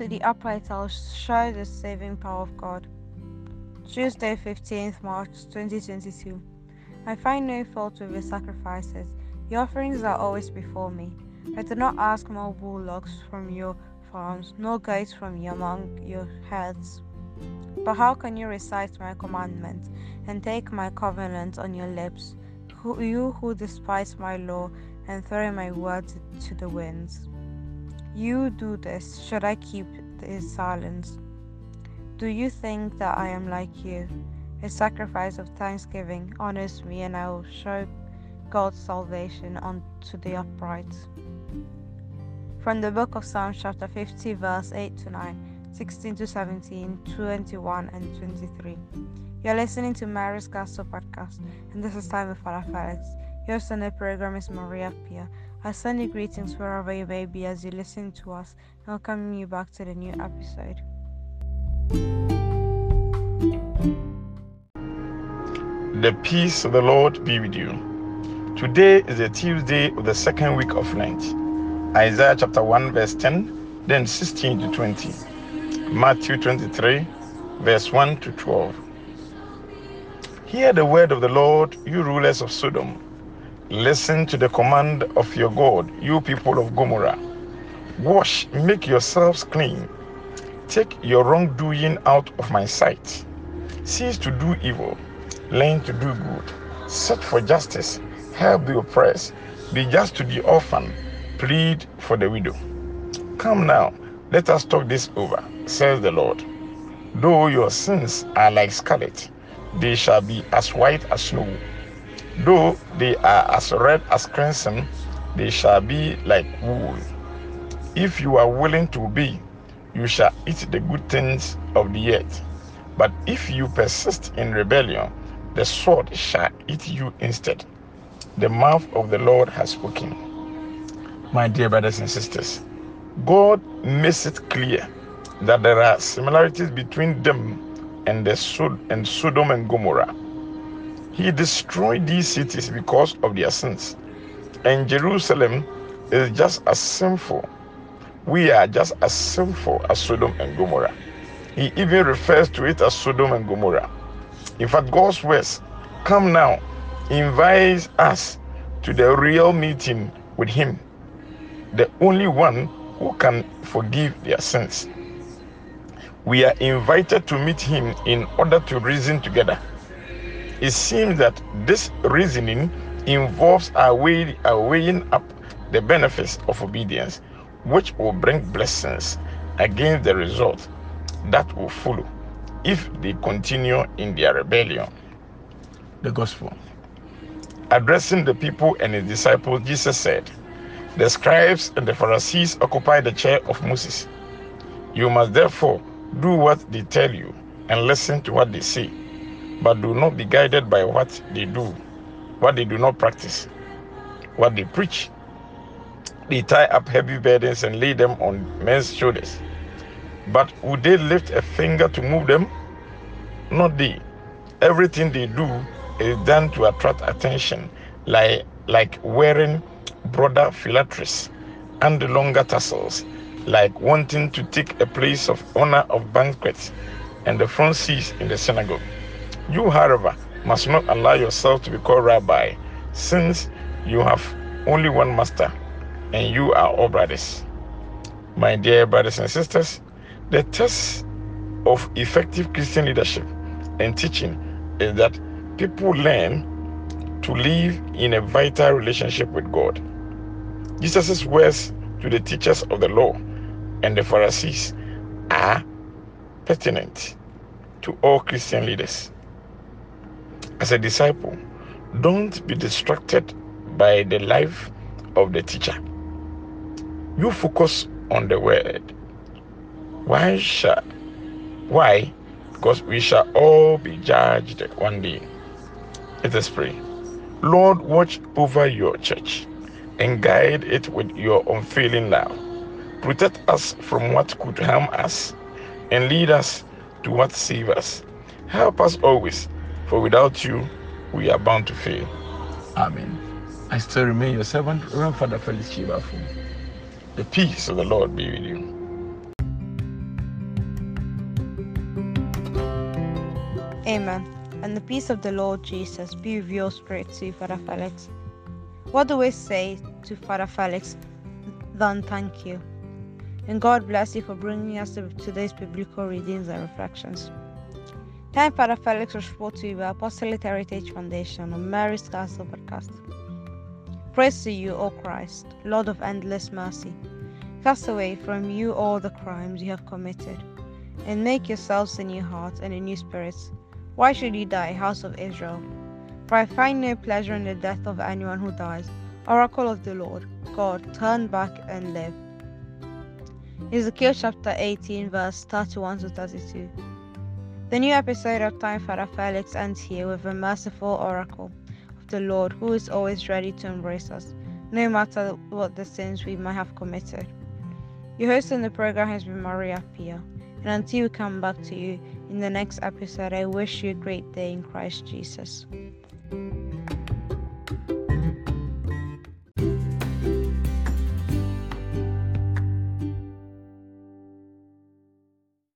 To the upright shall show the saving power of God. Tuesday, 15th March 2022. I find no fault with the sacrifices. The offerings are always before me. I do not ask more bullocks from your farms, nor goats from among your herds. But how can you recite my commandments and take my covenant on your lips, you who despise my law and throw my words to the winds? You do this, should I keep his silence? Do you think that I am like you? A sacrifice of thanksgiving honors me, and I will show God's salvation unto the upright. From the book of Psalms, chapter 50, verse 8 to 9, 16 to 17, 21 and 23. You're listening to Mary's Castle Podcast, and this is time with Father Felix. Your Sunday program is Maria Pia. I send you greetings wherever you may be as you listen to us, and welcoming you back to the new episode. The peace of the Lord be with you. Today is a Tuesday of the second week of Lent. Isaiah chapter 1 verse 10, then 16 to 20. Matthew 23 verse 1 to 12. Hear the word of the Lord, you rulers of Sodom. Listen to the command of your God, you people of Gomorrah. Wash, make yourselves clean. Take your wrongdoing out of my sight. Cease to do evil. Learn to do good. Search for justice. Help the oppressed. Be just to the orphan. Plead for the widow. Come now, let us talk this over, says the Lord. Though your sins are like scarlet, they shall be as white as snow. Though they are as red as crimson, they shall be like wool. If you are willing to obey, you shall eat the good things of the earth. But if you persist in rebellion, the sword shall eat you instead. The mouth of the Lord has spoken. My dear brothers and sisters, God makes it clear that there are similarities between them and Sodom and Gomorrah. He destroyed these cities because of their sins. And Jerusalem is just as sinful. We are just as sinful as Sodom and Gomorrah. He even refers to it as Sodom and Gomorrah. In fact, God's words, come now, invites us to the real meeting with Him, the only one who can forgive their sins. We are invited to meet Him in order to reason together. It seems that this reasoning involves our weighing up the benefits of obedience, which will bring blessings, against the result that will follow if they continue in their rebellion. The Gospel. Addressing the people and His disciples, Jesus said, "The scribes and the Pharisees occupy the chair of Moses. You must therefore do what they tell you and listen to what they say. But do not be guided by what they do, what they do not practice, what they preach. They tie up heavy burdens and lay them on men's shoulders. But would they lift a finger to move them? Not they. Everything they do is done to attract attention, like wearing broader phylacteries and longer tassels, like wanting to take a place of honor of banquets and the front seats in the synagogue. You, however, must not allow yourself to be called rabbi, since you have only one master, and you are all brothers." My dear brothers and sisters, the test of effective Christian leadership and teaching is that people learn to live in a vital relationship with God. Jesus' words to the teachers of the law and the Pharisees are pertinent to all Christian leaders. As a disciple, don't be distracted by the life of the teacher. You focus on the word. Why? Because we shall all be judged one day. Let us pray. Lord, watch over your church and guide it with your unfailing love. Protect us from what could harm us and lead us to what saves us. Help us always, for without you, we are bound to fail. Amen. I still remain your servant, Reverend Father Felix. The peace of the Lord be with you. Amen. And the peace of the Lord Jesus be with your spirit too, Father Felix. What do we say to Father Felix than thank you? And God bless you for bringing us to today's biblical readings and reflections. Time Father Felix was brought to you by Apostolic Heritage Foundation on Mary's Castle Podcast. Praise to you, O Christ, Lord of endless mercy. Cast away from you all the crimes you have committed, and make yourselves a new heart and a new spirit. Why should you die, house of Israel? For I find no pleasure in the death of anyone who dies. Oracle of the Lord, God, turn back and live. Ezekiel chapter 18, verse 31 to 32. The new episode of Time Father Felix ends here with a merciful oracle of the Lord, who is always ready to embrace us, no matter what the sins we might have committed. Your host in the program has been Maria Pia, and until we come back to you in the next episode, I wish you a great day in Christ Jesus.